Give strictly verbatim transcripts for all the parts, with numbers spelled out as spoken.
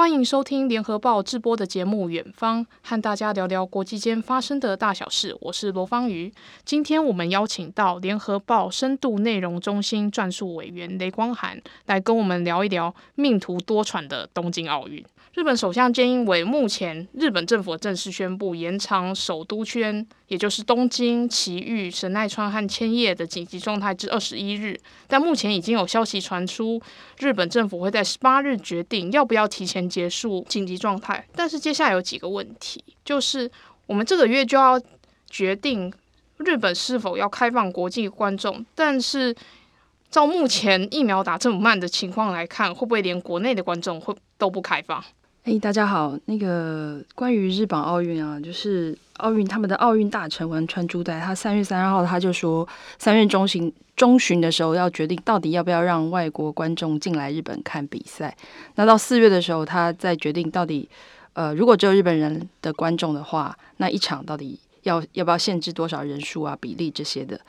欢迎收听联合报直播的节目《远方》，和大家聊聊国际间发生的大小事。我是罗芳瑜。今天我们邀请到联合报深度内容中心撰述委员雷光涵来跟我们聊一聊命途多舛的东京奥运。日本首相菅义伟目前，日本政府正式宣布延长首都圈，也就是东京、埼玉、神奈川和千叶的紧急状态至二十一日。但目前已经有消息传出，日本政府会在十八日决定要不要提前结束紧急状态。但是接下来有几个问题，就是我们这个月就要决定日本是否要开放国际观众，但是照目前疫苗打这么慢的情况来看，会不会连国内的观众会都不开放？哎、欸，大家好，那个关于日本奥运啊，就是奥运他们的奥运大臣丸川珠代，他三月三号他就说，三月中旬中旬的时候要决定到底要不要让外国观众进来日本看比赛。那到四月的时候，他再决定到底，呃，如果只有日本人的观众的话，那一场到底要要不要限制多少人数啊、比例这些的。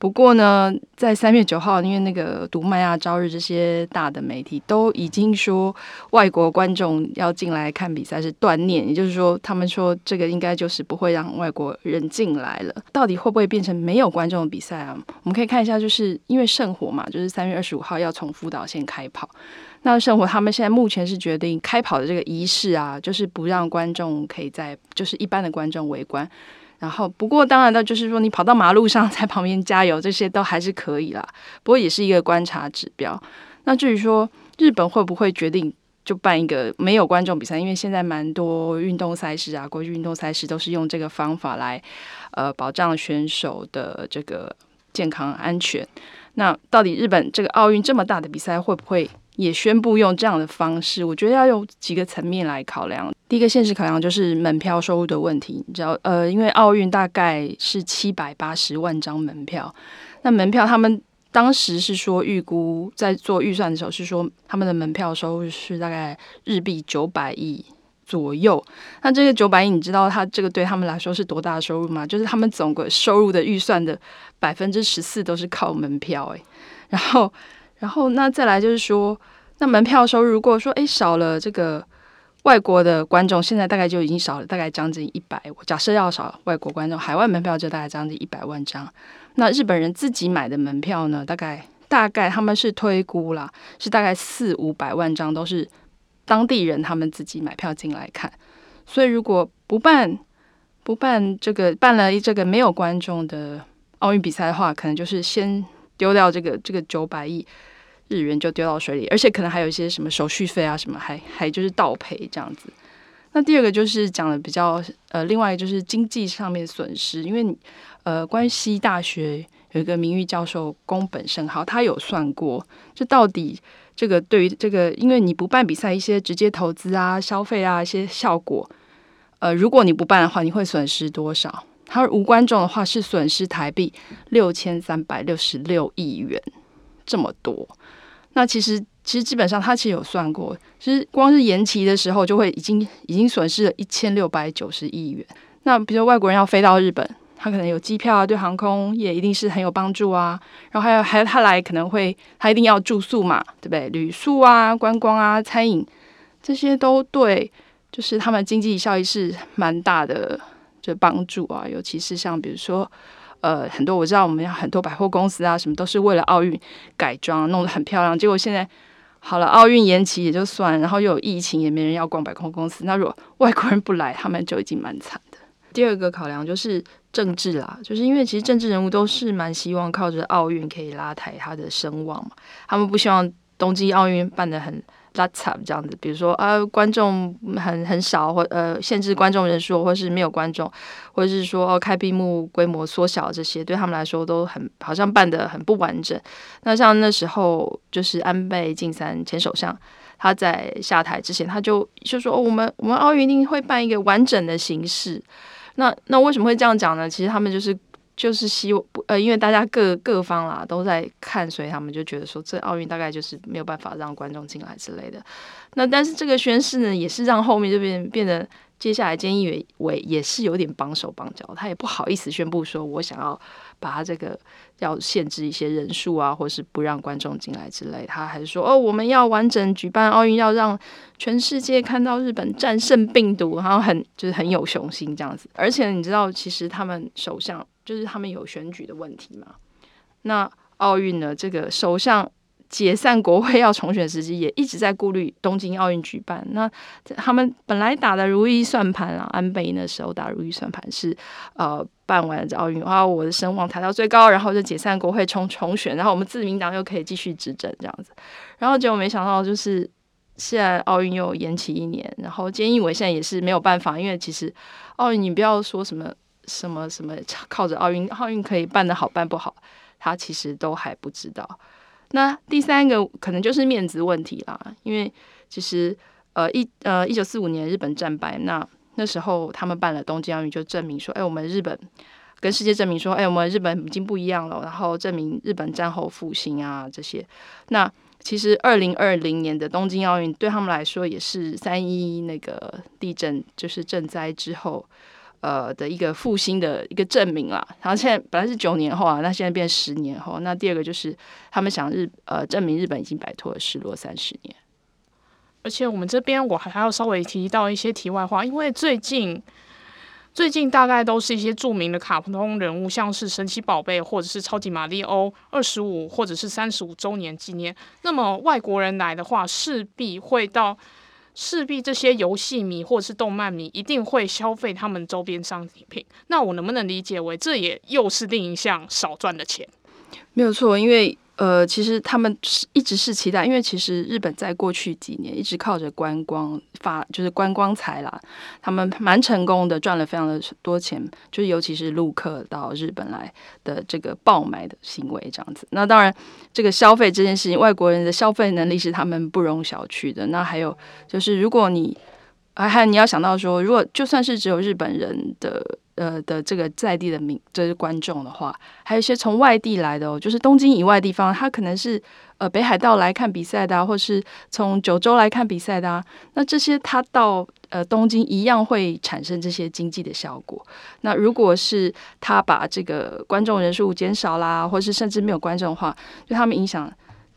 不过呢，在三月九号，因为那个读卖啊、朝日这些大的媒体都已经说，外国观众要进来看比赛是断念，也就是说，他们说这个应该就是不会让外国人进来了。到底会不会变成没有观众的比赛啊？我们可以看一下，就是因为圣火嘛，就是三月二十五号要从福岛县开跑。那圣火他们现在目前是决定开跑的这个仪式啊，就是不让观众可以在就是一般的观众围观。然后不过当然的就是说，你跑到马路上在旁边加油这些都还是可以啦，不过也是一个观察指标。那至于说日本会不会决定就办一个没有观众比赛，因为现在蛮多运动赛事啊，国际运动赛事都是用这个方法来呃保障选手的这个健康安全。那到底日本这个奥运这么大的比赛会不会也宣布用这样的方式，我觉得要有几个层面来考量。第一个现实考量就是门票收入的问题，你知道，呃，因为奥运大概是七百八十万张门票，那门票他们当时是说预估在做预算的时候是说他们的门票收入是大概日币九百亿左右。那这个九百亿，你知道他这个对他们来说是多大的收入吗？就是他们总个收入的预算的百分之十四都是靠门票、欸，哎，然后。然后那再来就是说，那门票收入如果说诶少了这个外国的观众，现在大概就已经少了大概将近一百，假设要少外国观众，海外门票就大概将近一百万张。那日本人自己买的门票呢，大概大概他们是推估啦，是大概四五百万张都是当地人他们自己买票进来看。所以如果不办不办这个办了这个没有观众的奥运比赛的话，可能就是先丢掉这个这个九百亿日元就丢到水里，而且可能还有一些什么手续费啊什么，还还就是倒赔这样子。那第二个就是讲的比较呃，另外就是经济上面损失，因为呃，关西大学有一个名誉教授宫本胜浩，他有算过，就到底这个对于这个，因为你不办比赛，一些直接投资啊、消费啊一些效果，呃，如果你不办的话，你会损失多少？他无观众的话是损失台币六千三百六十六亿元，这么多。那其实其实基本上他其实有算过，其实光是延期的时候就会已经已经损失了一千六百九十亿元。那比如说外国人要飞到日本，他可能有机票啊，对航空也一定是很有帮助啊。然后还有还有他来可能会他一定要住宿嘛，对不对？旅宿啊、观光啊、餐饮这些都对，就是他们经济效益是蛮大的。就帮助啊，尤其是像比如说，呃，很多我知道我们很多百货公司啊，什么都是为了奥运改装，弄得很漂亮。结果现在好了，奥运延期也就算，然后又有疫情，也没人要逛百货公司。那如果外国人不来，他们就已经蛮惨的。第二个考量就是政治啦，就是因为其实政治人物都是蛮希望靠着奥运可以拉抬他的声望嘛，他们不希望东京奥运办得很拉扯这样子，比如说啊，观众很很少，或呃限制观众人数，或是没有观众，或者是说哦开闭幕规模缩小，这些对他们来说都很好像办得很不完整。那像那时候就是安倍晋三前首相，他在下台之前，他就就说、哦、我们我们奥运一定会办一个完整的形式。那那为什么会这样讲呢？其实他们就是。就是希望呃，因为大家各各方啦都在看，所以他们就觉得说，这奥运大概就是没有办法让观众进来之类的。那但是这个宣示呢，也是让后面就变变得接下来菅义伟也是有点绑手绑脚，他也不好意思宣布说我想要把他这个要限制一些人数啊，或是不让观众进来之类，他还是说哦，我们要完整举办奥运，要让全世界看到日本战胜病毒，然后很就是很有雄心这样子。而且你知道其实他们首相就是他们有选举的问题嘛，那奥运呢这个首相解散国会要重选时机也一直在顾虑东京奥运举办，那他们本来打的如意算盘啊，安倍那时候打如意算盘是呃办完奥运啊，我的声望抬到最高，然后就解散国会重重选，然后我们自民党又可以继续执政这样子。然后结果没想到就是现在奥运又延期一年，然后菅义伟现在也是没有办法，因为其实奥运你不要说什么什么什么靠着奥运，奥运可以办得好办不好，他其实都还不知道。那第三个可能就是面子问题啦，因为其实呃一呃一九四五年日本战败，那那时候他们办了东京奥运，就证明说，哎，我们日本跟世界证明说，哎，我们日本已经不一样了，然后证明日本战后复兴啊这些。那其实二零二零年的东京奥运对他们来说也是三一一那个地震就是震灾之后呃的一个复兴的一个证明啦，然后现在本来是九年后啊，那现在变十年后。那第二个就是他们想日呃证明日本已经摆脱了失落三十年。而且我们这边我还要稍微提到一些题外话，因为最近最近大概都是一些著名的卡通人物，像是神奇宝贝或者是超级马里欧二十五或者是三十五周年纪念。那么外国人来的话，势必会到。势必这些游戏迷或者是动漫迷一定会消费他们周边商品，那我能不能理解为这也又是另一项少赚的钱？没有错，因为呃，其实他们一直是期待，因为其实日本在过去几年一直靠着观光发，就是观光财啦，他们蛮成功的，赚了非常的多钱，就是尤其是陆客到日本来的这个爆买的行为这样子。那当然，这个消费这件事情，外国人的消费能力是他们不容小觑的。那还有就是，如果你还你要想到说，如果就算是只有日本人的。呃的这个在地的民就是观众的话，还有一些从外地来的哦，就是东京以外的地方，他可能是呃北海道来看比赛的啊，或是从九州来看比赛的啊，那这些他到呃东京一样会产生这些经济的效果。那如果是他把这个观众人数减少啦，或是甚至没有观众的话，对他们影响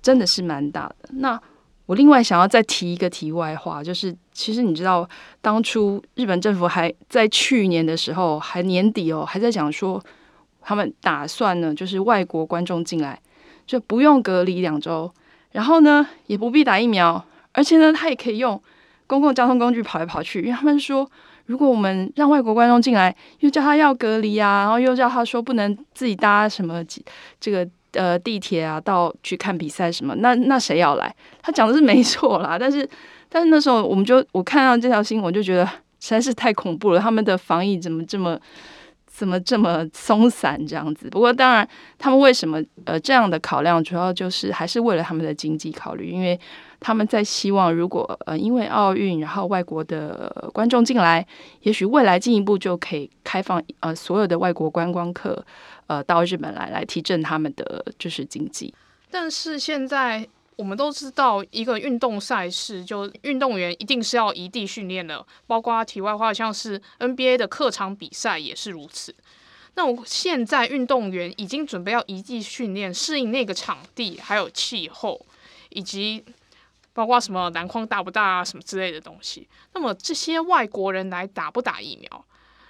真的是蛮大的。那我另外想要再提一个题外话，就是其实你知道当初日本政府还在去年的时候还年底哦，还在讲说他们打算呢就是外国观众进来就不用隔离两周，然后呢也不必打疫苗，而且呢他也可以用公共交通工具跑来跑去，因为他们说如果我们让外国观众进来又叫他要隔离啊，然后又叫他说不能自己搭什么这个呃，地铁啊，到去看比赛什么，那那谁要来？他讲的是没错啦，但是但是那时候我们就我看到这条新闻，我就觉得实在是太恐怖了，他们的防疫怎么这么怎么这么松散这样子？不过当然，他们为什么呃这样的考量，主要就是还是为了他们的经济考虑，因为他们在希望，如果呃因为奥运，然后外国的、呃、观众进来，也许未来进一步就可以开放呃所有的外国观光客。呃，到日本来来提振他们的就是经济，但是现在我们都知道，一个运动赛事就运动员一定是要移地训练的，包括题外话，像是 N B A 的客场比赛也是如此。那我现在运动员已经准备要移地训练，适应那个场地，还有气候，以及包括什么篮筐大不大啊什么之类的东西。那么这些外国人来打不打疫苗？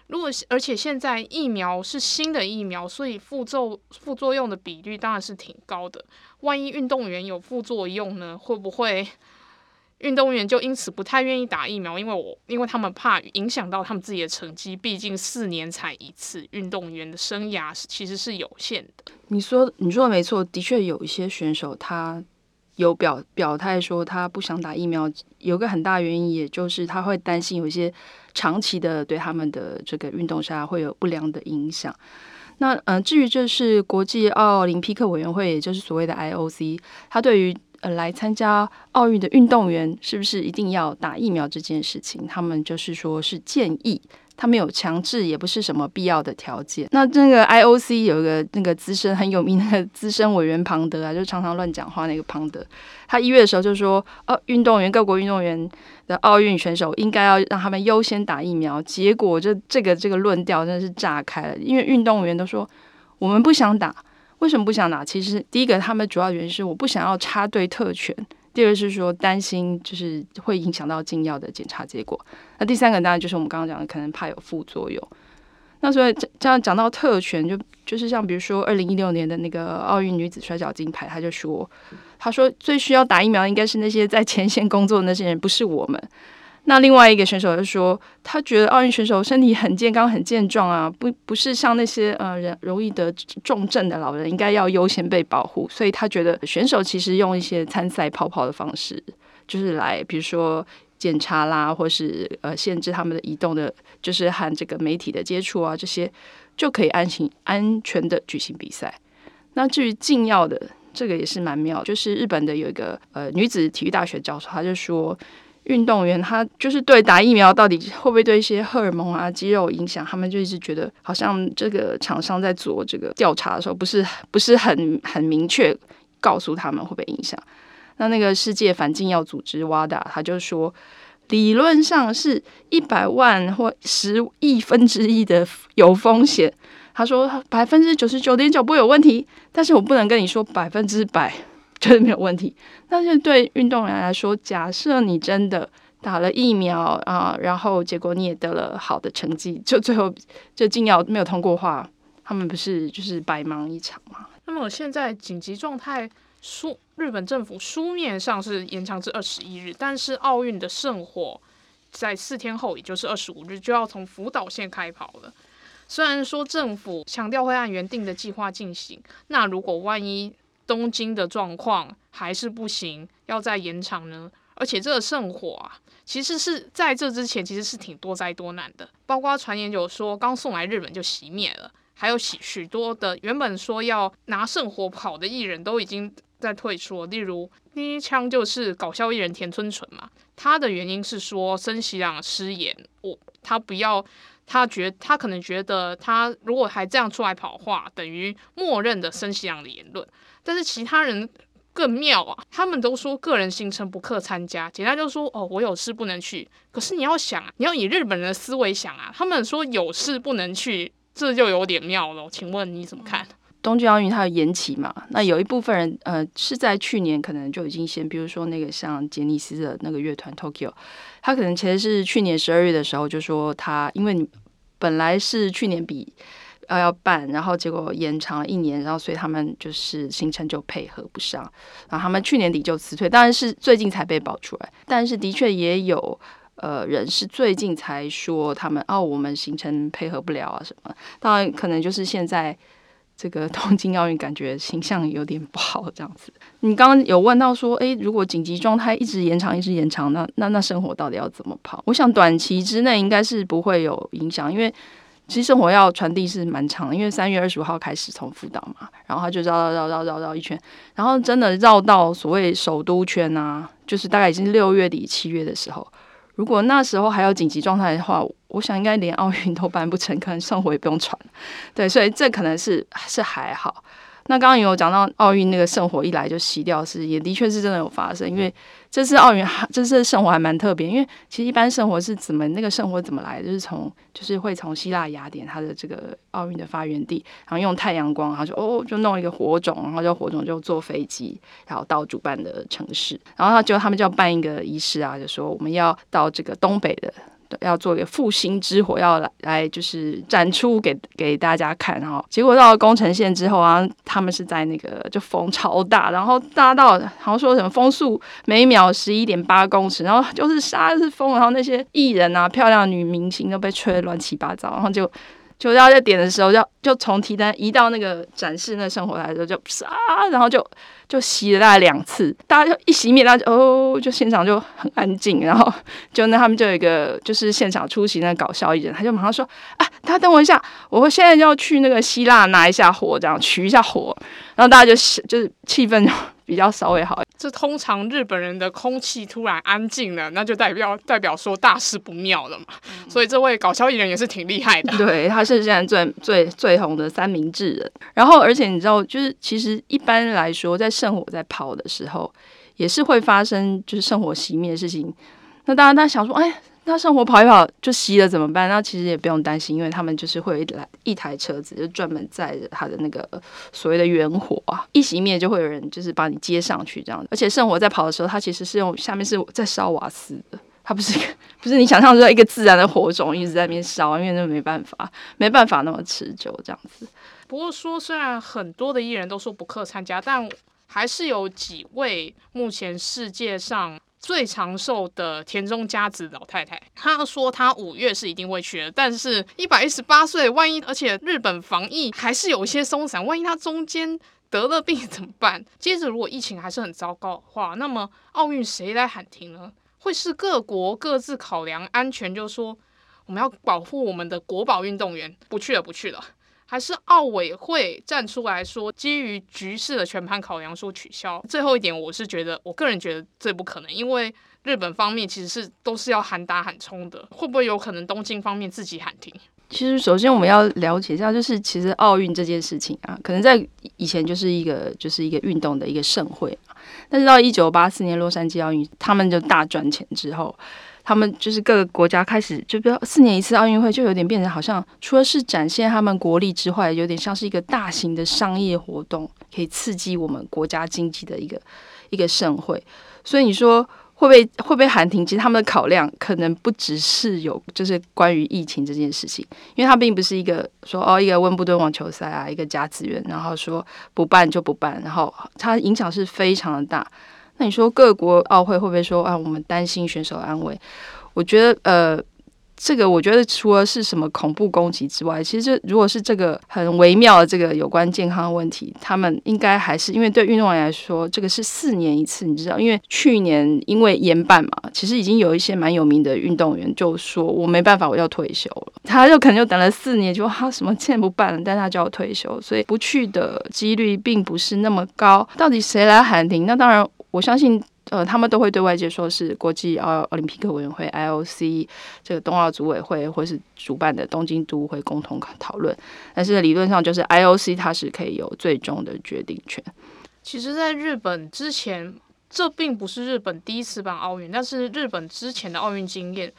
如果而且现在疫苗是新的疫苗，所以副作副作用的比率当然是挺高的。万一运动员有副作用呢？会不会运动员就因此不太愿意打疫苗？因为我因为他们怕影响到他们自己的成绩，毕竟四年才一次，运动员的生涯其实是有限的。你说你说的没错，的确有一些选手他有表表态说他不想打疫苗，有个很大原因也就是他会担心有一些。长期的对他们的这个运动下会有不良的影响。那嗯、呃，至于这是国际奥林匹克委员会，也就是所谓的 I O C， 他对于、呃、来参加奥运的运动员是不是一定要打疫苗这件事情，他们就是说是建议它没有强制，也不是什么必要的条件。那那个 I O C 有一个那个资深很有名的资深委员庞德啊，就常常乱讲话那个庞德，他一月的时候就说，哦，运动员各国运动员的奥运选手应该要让他们优先打疫苗。结果这这个这个论调真的是炸开了，因为运动员都说我们不想打。为什么不想打？其实第一个他们主要原因是我不想要插队特权，第二个是说担心就是会影响到禁药的检查结果，那第三个当然就是我们刚刚讲的可能怕有副作用。那所以这样讲到特权，就就是像比如说二零一六年的那个奥运女子摔角金牌，他就说他说最需要打疫苗应该是那些在前线工作的那些人，不是我们。那另外一个选手就说，他觉得奥运选手身体很健康、很健壮啊，不不是像那些呃人容易得重症的老人，应该要优先被保护。所以他觉得选手其实用一些参赛泡泡的方式，就是来比如说检查啦，或是呃限制他们的移动的，就是和这个媒体的接触啊，这些就可以安心安全的举行比赛。那至于禁药的，这个也是蛮妙，就是日本的有一个呃女子体育大学教授，他就说，运动员他就是对打疫苗到底会不会对一些荷尔蒙啊、肌肉影响，他们就一直觉得好像这个厂商在做这个调查的时候不是不是很很明确告诉他们会不会影响。那那个世界反禁药组织 W A D A 他就说，理论上是一百万或十亿分之一的有风险，他说百分之九十九点九不会有问题，但是我不能跟你说百分之百就是没有问题。但是对运动员来说，假设你真的打了疫苗啊、呃，然后结果你也得了好的成绩，就最后就禁药没有通过的话，他们不是就是白忙一场吗？那么现在紧急状态书日本政府书面上是延长至二十一日，但是奥运的圣火在四天后，也就是二十五日就要从福岛县开跑了。虽然说政府强调会按原定的计划进行，那如果万一东京的状况还是不行，要再延长呢？而且这个圣火啊，其实是在这之前其实是挺多灾多难的，包括传言有说刚送来日本就熄灭了，还有许多的原本说要拿圣火跑的艺人都已经在退出了。例如第一枪就是搞笑艺人田村纯嘛，他的原因是说森喜朗失言，我、哦、他不要。他觉他可能觉得他如果还这样出来跑的话，等于默认的森喜朗的言论。但是其他人更妙啊，他们都说个人行程不可参加，简单就说哦我有事不能去。可是你要想啊，你要以日本人的思维想啊，他们说有事不能去，这就有点妙了。请问你怎么看？东京奥运它有延期嘛，那有一部分人呃是在去年可能就已经先，比如说那个像杰尼斯的那个乐团 Tokyo， 他可能其实是去年十二月的时候就说他因为你本来是去年比要要办，然后结果延长了一年，然后所以他们就是行程就配合不上，然后他们去年底就辞退，当然是最近才被爆出来，但是的确也有呃人是最近才说他们哦我们行程配合不了啊什么，当然可能就是现在这个东京奥运感觉形象有点不好这样子。你刚刚有问到说，哎，如果紧急状态一直延长一直延长，那那那圣火到底要怎么跑？我想短期之内应该是不会有影响，因为其实圣火要传递是蛮长的，因为三月二十五号开始从福岛嘛，然后他就绕绕绕绕绕绕一圈，然后真的绕到所谓首都圈啊，就是大概已经六月底七月的时候。如果那时候还有紧急状态的话，我想应该连奥运都办不成，可能圣火也不用传。对，所以这可能是是还好。那刚刚有讲到奥运那个圣火一来就熄掉，是也的确是真的有发生。因为这次奥运这次圣火还蛮特别，因为其实一般圣火是怎么那个圣火怎么来，就是从就是会从希腊雅典它的这个奥运的发源地，然后用太阳光，然后就哦就弄一个火种，然后就火种就坐飞机，然后到主办的城市，然后就他们就要办一个仪式啊，就说我们要到这个东北的。要做一个复兴之火，要 来, 来就是展出给给大家看，然后结果到了宫城县之后啊，他们是在那个就风超大，然后大到好像说什么风速每秒十一点八公尺，然后就是沙是风，然后那些艺人啊、漂亮女明星都被吹得乱七八糟，然后就就要在点的时候就就从提灯移到那个展示那圣火台的时候就唰，然后就就熄了大概两次，大家就一熄灭，大家就哦，就现场就很安静，然后就那他们就有一个就是现场出席那搞笑艺人，他就马上说啊，大家等我一下，我现在就要去那个希腊拿一下火，这样取一下火，然后大家就就是气氛就比较稍微好。这通常日本人的空气突然安静了，那就代表代表说大事不妙了嘛、嗯、所以这位搞笑艺人也是挺厉害的，对，他是现在最最最红的三明治人。然后而且你知道，就是其实一般来说在圣火在跑的时候也是会发生就是圣火熄灭的事情，那大家大家想说哎，那圣火跑一跑就熄了怎么办？那其实也不用担心，因为他们就是会有 一, 一台车子就专门载着他的那个所谓的原火啊，一熄灭就会有人就是把你接上去这样。而且圣火在跑的时候，它其实是用下面是在烧瓦斯的，它不是不是你想象中一个自然的火种一直在那边烧，因为那没办法没办法那么持久这样子。不过说虽然很多的艺人都说不克参加，但还是有几位目前世界上最长寿的田中佳子老太太，她说她五月是一定会去的，但是一百一十八岁，万一而且日本防疫还是有一些松散，万一她中间得了病怎么办？接着如果疫情还是很糟糕的话，那么奥运谁来喊停呢？会是各国各自考量安全，就说我们要保护我们的国宝运动员，不去了不去了，还是奥委会站出来说基于局势的全盘考量说取消？最后一点，我是觉得我个人觉得最不可能，因为日本方面其实是都是要喊打喊冲的，会不会有可能东京方面自己喊停？其实首先我们要了解一下，就是其实奥运这件事情啊，可能在以前就是一个就是一个运动的一个盛会，但是到一九八四年洛杉矶奥运他们就大赚钱之后，他们就是各个国家开始就比如四年一次奥运会，就有点变成好像除了是展现他们国力之外，有点像是一个大型的商业活动，可以刺激我们国家经济的一个一个盛会。所以你说会不会会不会喊停？其实他们的考量可能不只是有就是关于疫情这件事情，因为它并不是一个说哦一个温布顿网球赛啊，一个甲子园，然后说不办就不办，然后它影响是非常的大。那你说各国奥会会不会说啊，我们担心选手安危？我觉得呃，这个我觉得除了是什么恐怖攻击之外，其实如果是这个很微妙的这个有关健康的问题，他们应该还是因为对运动员来说，这个是四年一次，你知道，因为去年因为延办嘛，其实已经有一些蛮有名的运动员就说我没办法，我要退休了，他就可能就等了四年，就他、啊、什么现在不办了，但他就要退休，所以不去的几率并不是那么高。到底谁来喊停？那当然。我相信，呃，他们都会对外界说是国际奥林匹克委员会 I O C 这个冬奥组委会，或是主办的东京都会共同讨论。但是理论上就是 I O C 它是可以有最终的决定权。其实，在日本之前，这并不是日本第一次办奥运，但是日本之前的奥运经验，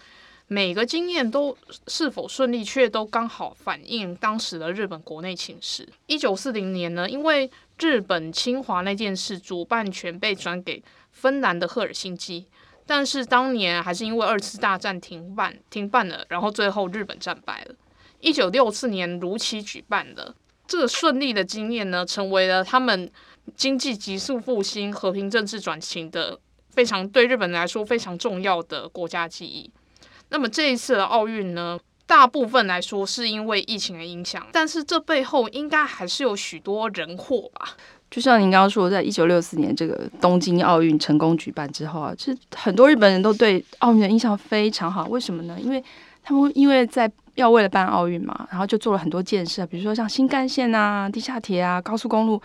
每个经验都是否顺利，却都刚好反映当时的日本国内情势。一九四零年呢，因为日本侵华那件事，主办权被转给芬兰的赫尔辛基，但是当年还是因为二次大战停办，停办了，然后最后日本战败了。一九六四年如期举办的，这个顺利的经验呢，成为了他们经济急速复兴、和平政治转型的非常对日本来说非常重要的国家记忆。那么这一次的奥运呢？大部分来说是因为疫情的影响，但是这背后应该还是有许多人祸吧。就像您刚刚说，在一九六四年这个东京奥运成功举办之后啊，其实很多日本人都对奥运的印象非常好。为什么呢？因为他们因为在要为了办奥运嘛，然后就做了很多建设，比如说像新干线啊、地下铁啊、高速公路，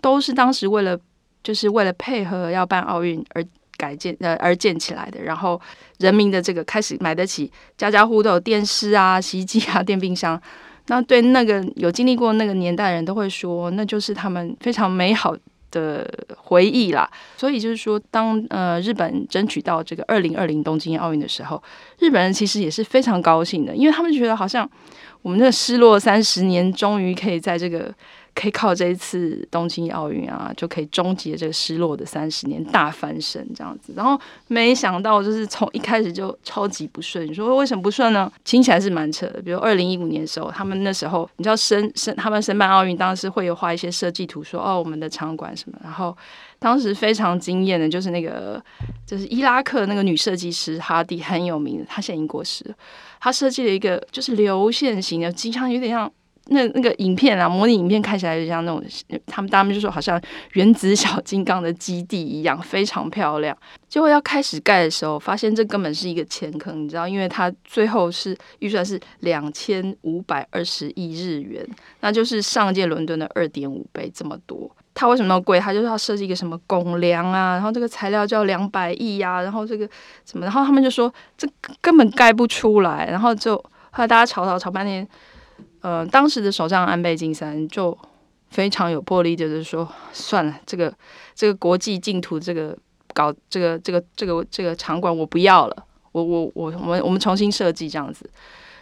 都是当时为了就是为了配合要办奥运而。改建呃而建起来的，然后人民的这个开始买得起，家家户户都有电视啊、洗衣机啊、电冰箱。那对那个有经历过那个年代的人都会说，那就是他们非常美好的回忆啦。所以就是说，当呃日本争取到这个二零二零东京奥运的时候，日本人其实也是非常高兴的，因为他们觉得好像我们这失落三十年，终于可以在这个。可以靠这一次东京奥运啊，就可以终结这个失落的三十年，大翻身这样子。然后没想到就是从一开始就超级不顺。你说为什么不顺呢？听起来是蛮扯的。比如二零一五年的时候，他们那时候你知道申申他们申办奥运，当时会有画一些设计图说，说哦我们的场馆什么。然后当时非常惊艳的就是那个就是伊拉克那个女设计师哈迪，很有名的，她现在已经过世了。她设计了一个就是流线型的，经常有点像。那那个影片啊，模拟影片看起来就像那种，他们他们就说好像原子小金刚的基地一样，非常漂亮。结果要开始盖的时候，发现这根本是一个钱坑，你知道，因为它最后是预算是两千五百二十亿日元，那就是上届伦敦的二点五倍这么多。它为什么那么贵？它就是要设计一个什么拱梁啊，然后这个材料就要两百亿啊，然后这个什么，然后他们就说这根本盖不出来，然后就后来大家吵吵吵半天。呃，当时的首相安倍晋三就非常有魄力，就是说，算了，这个这个国际净土这个搞这个这个这个这个场馆我不要了，我我我我们我们重新设计这样子。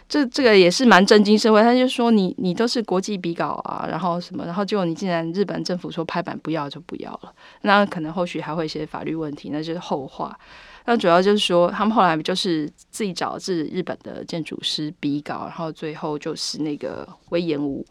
这这个也是蛮震惊社会，他就说你你都是国际比稿啊，然后什么，然后结果你竟然日本政府说拍板不要就不要了，那可能后续还会一些法律问题，那就是后话。那主要就是说，他们后来就是自己找自己日本的建筑师比稿，然后最后就是那个隈研吾，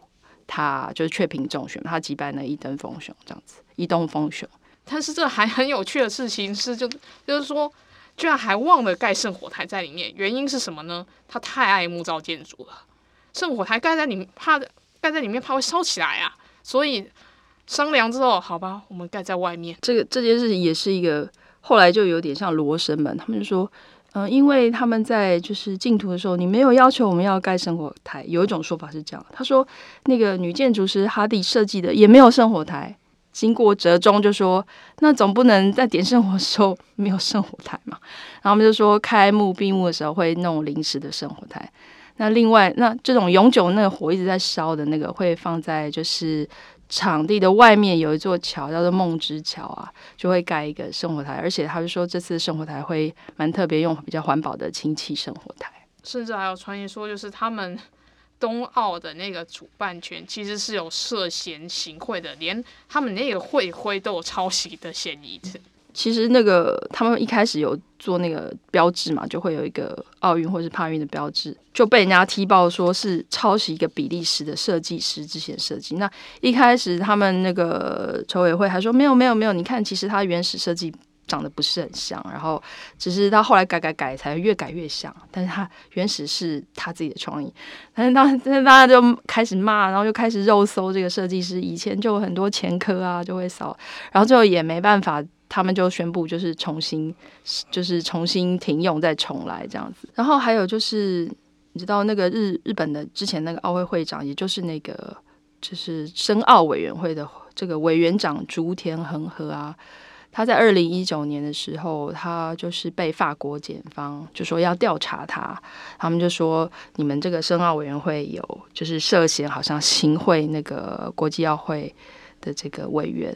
他就是确评中选，他击败那伊东丰雄这样子，伊东丰雄。但是这还很有趣的事情是就，就就是说，居然还忘了盖圣火台在里面，原因是什么呢？他太爱木造建筑了，圣火台盖在里面怕盖在里面怕会烧起来啊，所以商量之后，好吧，我们盖在外面。这个这件事情也是一个。后来就有点像罗生门，他们就说，嗯、呃，因为他们在就是净土的时候，你没有要求我们要盖圣火台。有一种说法是这样，他说那个女建筑师哈蒂设计的也没有圣火台，经过折中就说，那总不能在点圣火的时候没有圣火台嘛。然后他们就说，开幕闭幕的时候会弄临时的圣火台。那另外，那这种永久那个火一直在烧的那个，会放在就是。场地的外面有一座桥，叫做梦之桥啊，就会盖一个圣火台，而且他就说这次圣火台会蛮特别，用比较环保的氢气圣火台。甚至还有传言说，就是他们冬奥的那个主办权其实是有涉嫌行贿的，连他们那个会徽都有抄袭的嫌疑的。其实那个他们一开始有做那个标志嘛，就会有一个奥运或是帕运的标志，就被人家踢爆说是抄袭一个比利时的设计师之前设计。那一开始他们那个筹委会还说没有没有没有，你看其实他原始设计长得不是很像，然后只是他后来改改改才越改越像，但是他原始是他自己的创意。但是当大家就开始骂，然后就开始肉搜这个设计师，以前就有很多前科啊，就会扫，然后最后也没办法。他们就宣布就是重新就是重新停用再重来这样子。然后还有就是你知道那个 日, 日本的之前那个奥会会长，也就是那个就是申奥委员会的这个委员长竹田恒和啊，他在二零一九年的时候，他就是被法国检方就说要调查他，他们就说你们这个申奥委员会有就是涉嫌好像行贿那个国际奥会的这个委员。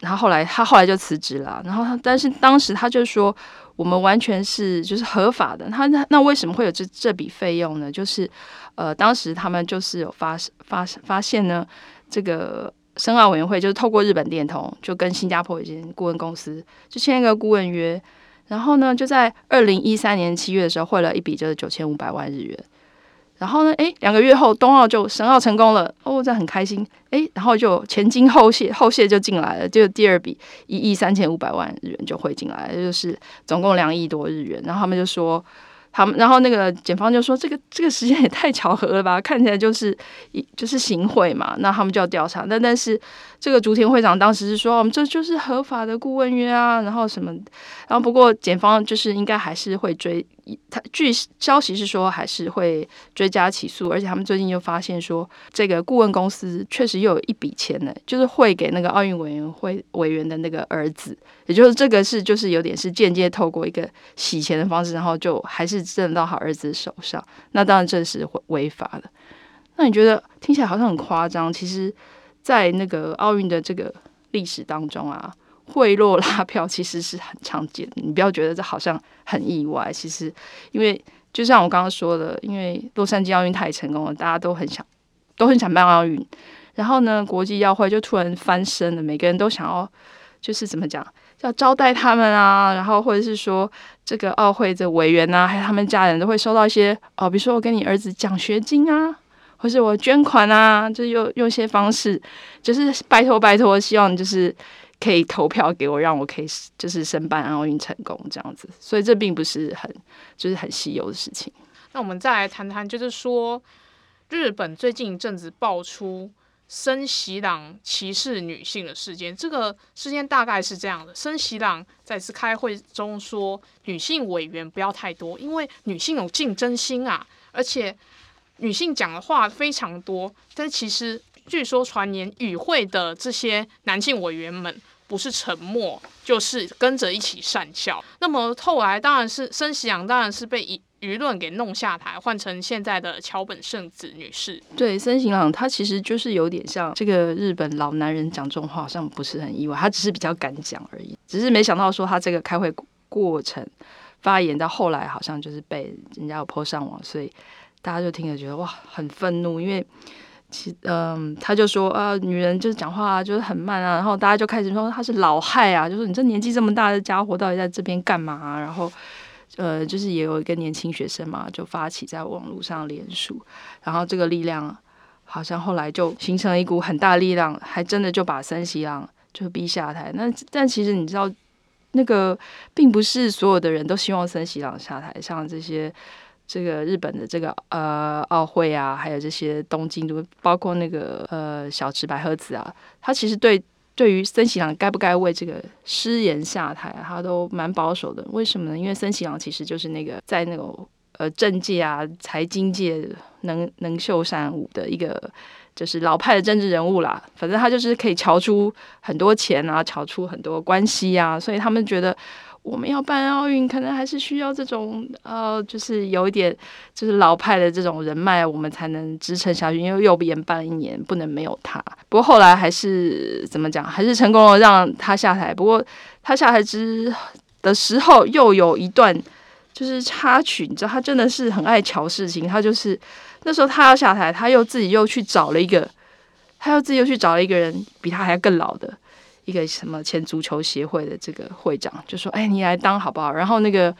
然后后来他后来就辞职了，然后他但是当时他就说我们完全是就是合法的，他那为什么会有这这笔费用呢？就是呃当时他们就是有发发发现呢，这个申奥委员会就是透过日本电通就跟新加坡一间顾问公司就签一个顾问约，然后呢就在二零一三年七月的时候汇了一笔就是九千五百万日元。然后呢？哎，两个月后，冬奥就申奥成功了，哦，这很开心。哎，然后就前金后谢，后谢就进来了，就第二笔一亿三千五百万日元就汇进来了，就是总共两亿多日元。然后他们就说，他们然后那个检方就说，这个这个时间也太巧合了吧，看起来就是就是行贿嘛。那他们就要调查，但但是这个竹田会长当时是说，我们这就是合法的顾问约啊，然后什么，然后不过检方就是应该还是会追。他据消息是说还是会追加起诉，而且他们最近就发现说这个顾问公司确实又有一笔钱呢，就是汇给那个奥运委员会委员的那个儿子，也就是这个是就是有点是间接透过一个洗钱的方式，然后就还是挣到他儿子手上，那当然这是违法的。那你觉得听起来好像很夸张，其实在那个奥运的这个历史当中啊，贿赂拉票其实是很常见的，你不要觉得这好像很意外。其实，因为就像我刚刚说的，因为洛杉矶奥运太成功了，大家都很想，都很想办奥运。然后呢，国际奥会就突然翻身了，每个人都想要，就是怎么讲，要招待他们啊，然后或者是说这个奥会的委员啊，还有他们家人都会收到一些哦，比如说我给你儿子奖学金啊。或是我捐款啊，就是用用一些方式，就是拜托拜托，希望就是可以投票给我，让我可以就是申办奥运成功这样子。所以这并不是很就是很稀有的事情。那我们再来谈谈，就是说日本最近一阵子爆出森喜朗歧视女性的事件，这个事件大概是这样的：森喜朗在次开会中说，女性委员不要太多，因为女性有竞争心啊，而且女性讲的话非常多。但其实据说传言与会的这些男性委员们不是沉默，就是跟着一起讪笑。那么后来当然是森喜朗当然是被一舆论给弄下台，换成现在的桥本圣子女士。对，森喜朗她其实就是有点像这个日本老男人讲这种话，好像不是很意外，她只是比较敢讲而已。只是没想到说她这个开会过程发言到后来好像就是被人家有 po 上网，所以大家就听着觉得哇很愤怒，因为其嗯，他就说啊、呃，女人就是讲话、啊、就是很慢啊，然后大家就开始说他是老害啊，就说你这年纪这么大的家伙到底在这边干嘛、啊？然后。呃，就是也有一个年轻学生嘛，就发起在网络上联署，然后这个力量好像后来就形成一股很大力量，还真的就把森喜朗就逼下台。那但其实你知道，那个并不是所有的人都希望森喜朗下台，像这些这个日本的这个呃奥会啊，还有这些东京都，包括那个呃小池百合子啊，他其实对。对于森喜朗该不该为这个失言下台、啊，他都蛮保守的。为什么呢？因为森喜朗其实就是那个在那种呃政界啊、财经界能能秀善舞的一个，就是老派的政治人物啦。反正他就是可以瞧出很多钱啊，瞧出很多关系啊，所以他们觉得我们要办奥运，可能还是需要这种呃，就是有一点就是老派的这种人脉，我们才能支撑下去。因为又延办一年，不能没有他。不过后来还是怎么讲，还是成功的让他下台。不过他下台之的时候，又有一段就是插曲，你知道，他真的是很爱瞧事情。他就是那时候他要下台，他又自己又去找了一个，他又自己又去找了一个人比他还更老的。一个什么前足球协会的这个会长就说：“哎，你来当好不好？”然后那个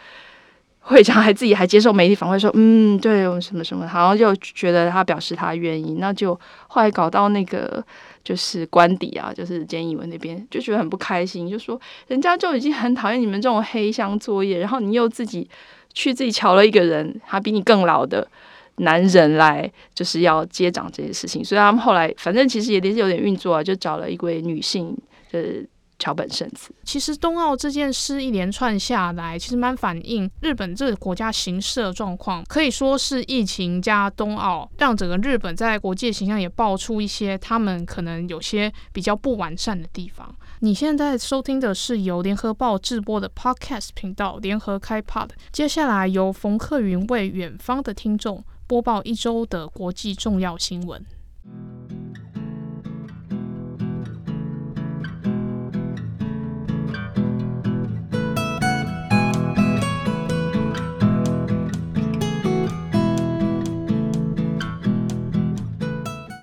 会长还自己还接受媒体访问说：“嗯，对，我什么什么。”好像就觉得他表示他愿意，那就后来搞到那个就是官邸啊，就是菅义伟那边就觉得很不开心，就说人家就已经很讨厌你们这种黑箱作业，然后你又自己去自己瞧了一个人，他比你更老的男人来就是要接掌这些事情，所以他们后来反正其实也是有点运作啊，就找了一位女性。就是桥本圣子。其实冬奥这件事一连串下来，其实蛮反映日本这个国家形势的状况，可以说是疫情加冬奥，让整个日本在国际形象也爆出一些他们可能有些比较不完善的地方。你现在收听的是由联合报制播的 Podcast 频道联合开 Pod， 接下来由冯克云为远方的听众播报一周的国际重要新闻。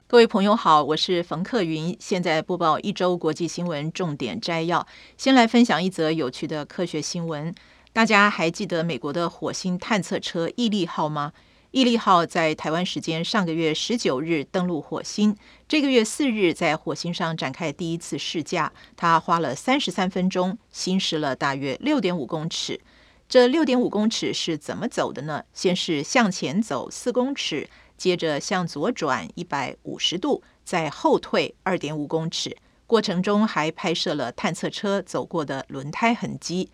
各位朋友好，我是冯克云，现在播报一周国际新闻重点摘要。先来分享一则有趣的科学新闻。大家还记得美国的火星探测车毅力号吗？毅力号在台湾时间上个月十九日登陆火星，这个月四日在火星上展开第一次试驾，它花了三十三分钟，行驶了大约 六点五 公尺。这 六点五 公尺是怎么走的呢？先是向前走四公尺，接着向左转一百五十度，再后退 二点五 公尺，过程中还拍摄了探测车走过的轮胎痕迹。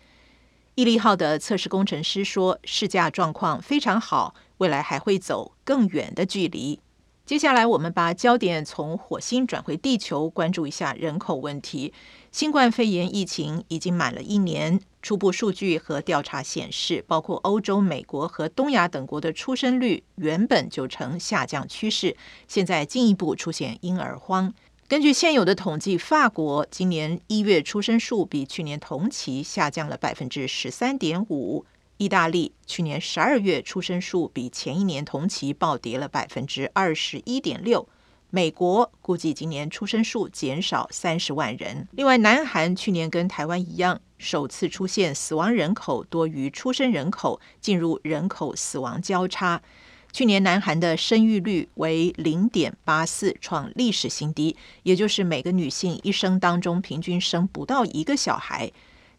毅力号的测试工程师说，试驾状况非常好，未来还会走更远的距离。接下来我们把焦点从火星转回地球，关注一下人口问题。新冠肺炎疫情已经满了一年，初步数据和调查显示，包括欧洲、美国和东亚等国的出生率原本就呈下降趋势，现在进一步出现婴儿荒。根据现有的统计，法国今年一月出生数比去年同期下降了 百分之十三点五， 意大利去年十二月出生数比前一年同期暴跌了 百分之二十一点六，美国估计今年出生数减少三十万人。另外，南韩去年跟台湾一样，首次出现死亡人口多于出生人口，进入人口死亡交叉。去年南韩的生育率为 零点八四， 创历史新低，也就是每个女性一生当中平均生不到一个小孩。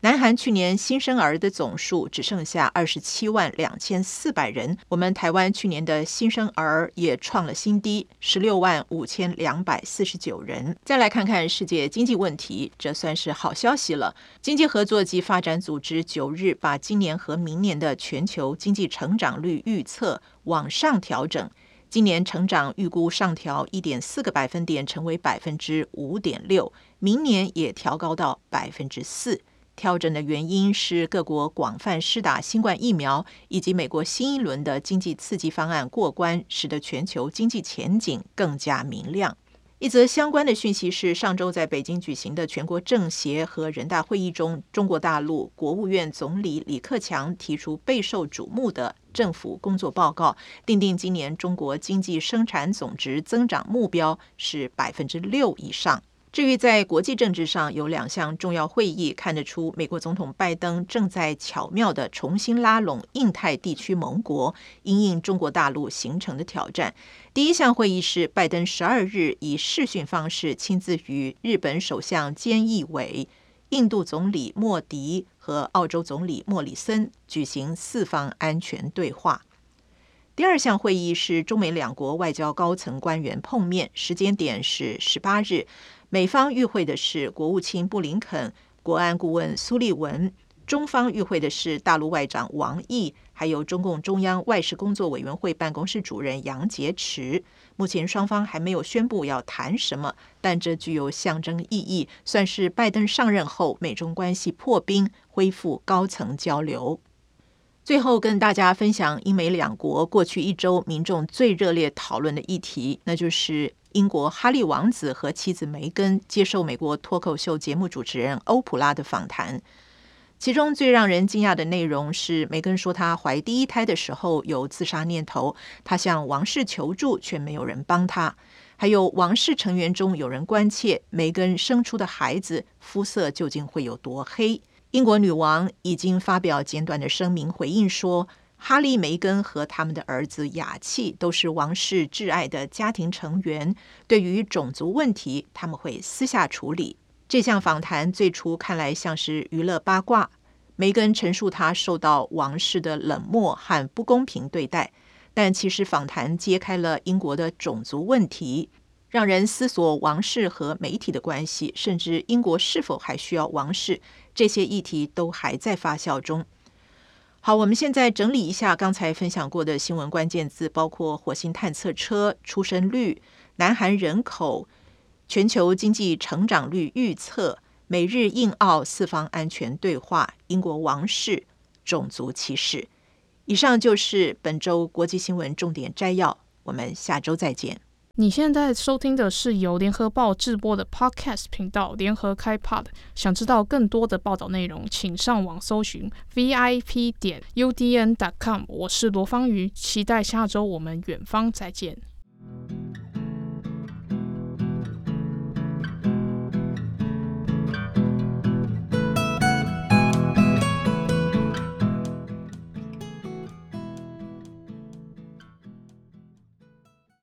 南韩去年新生儿的总数只剩下二十七万两千四百人，我们台湾去年的新生儿也创了新低，十六万五千两百四十九人。再来看看世界经济问题，这算是好消息了。经济合作及发展组织九日把今年和明年的全球经济成长率预测往上调整，今年成长预估上调 一点四个百分点，成为 百分之五点六， 明年也调高到 百分之四。 调整的原因是各国广泛施打新冠疫苗以及美国新一轮的经济刺激方案过关，使得全球经济前景更加明亮。一则相关的讯息是，上周在北京举行的全国政协和人大会议中，中国大陆国务院总理李克强提出备受瞩目的政府工作报告，订定今年中国经济生产总值增长目标是 百分之六 以上。至于在国际政治上，有两项重要会议看得出美国总统拜登正在巧妙地重新拉拢印太地区盟国，因应中国大陆形成的挑战。第一项会议是拜登十二日以视讯方式亲自与日本首相菅义伟、印度总理莫迪和澳洲总理莫里森举行四方安全对话。第二项会议是中美两国外交高层官员碰面，时间点是十八日，美方与会的是国务卿布林肯、国安顾问苏利文，中方与会的是大陆外长王毅，还有中共中央外事工作委员会办公室主任杨洁篪。目前双方还没有宣布要谈什么，但这具有象征意义，算是拜登上任后美中关系破冰，恢复高层交流。最后跟大家分享英美两国过去一周民众最热烈讨论的议题，那就是英国哈利王子和妻子梅根接受美国脱口秀节目主持人欧普拉的访谈。其中最让人惊讶的内容是，梅根说她怀第一胎的时候有自杀念头，她向王室求助却没有人帮她。还有王室成员中有人关切梅根生出的孩子肤色究竟会有多黑。英国女王已经发表简短的声明回应说，哈利、梅根和他们的儿子雅契都是王室挚爱的家庭成员，对于种族问题他们会私下处理。这项访谈最初看来像是娱乐八卦，梅根陈述她受到王室的冷漠和不公平对待，但其实访谈揭开了英国的种族问题，让人思索王室和媒体的关系，甚至英国是否还需要王室，这些议题都还在发酵中。好，我们现在整理一下刚才分享过的新闻关键字，包括火星探测车、出生率、南韩人口、全球经济成长率预测、美日印澳四方安全对话、英国王室、种族歧视。以上就是本周国际新闻重点摘要，我们下周再见。你现在收听的是由联合报制播的 Podcast 频道联合开 Pod。 想知道更多的报道内容，请上网搜寻 v i p 点 u d n 点 com。 我是罗芳瑜，期待下周我们远方再见。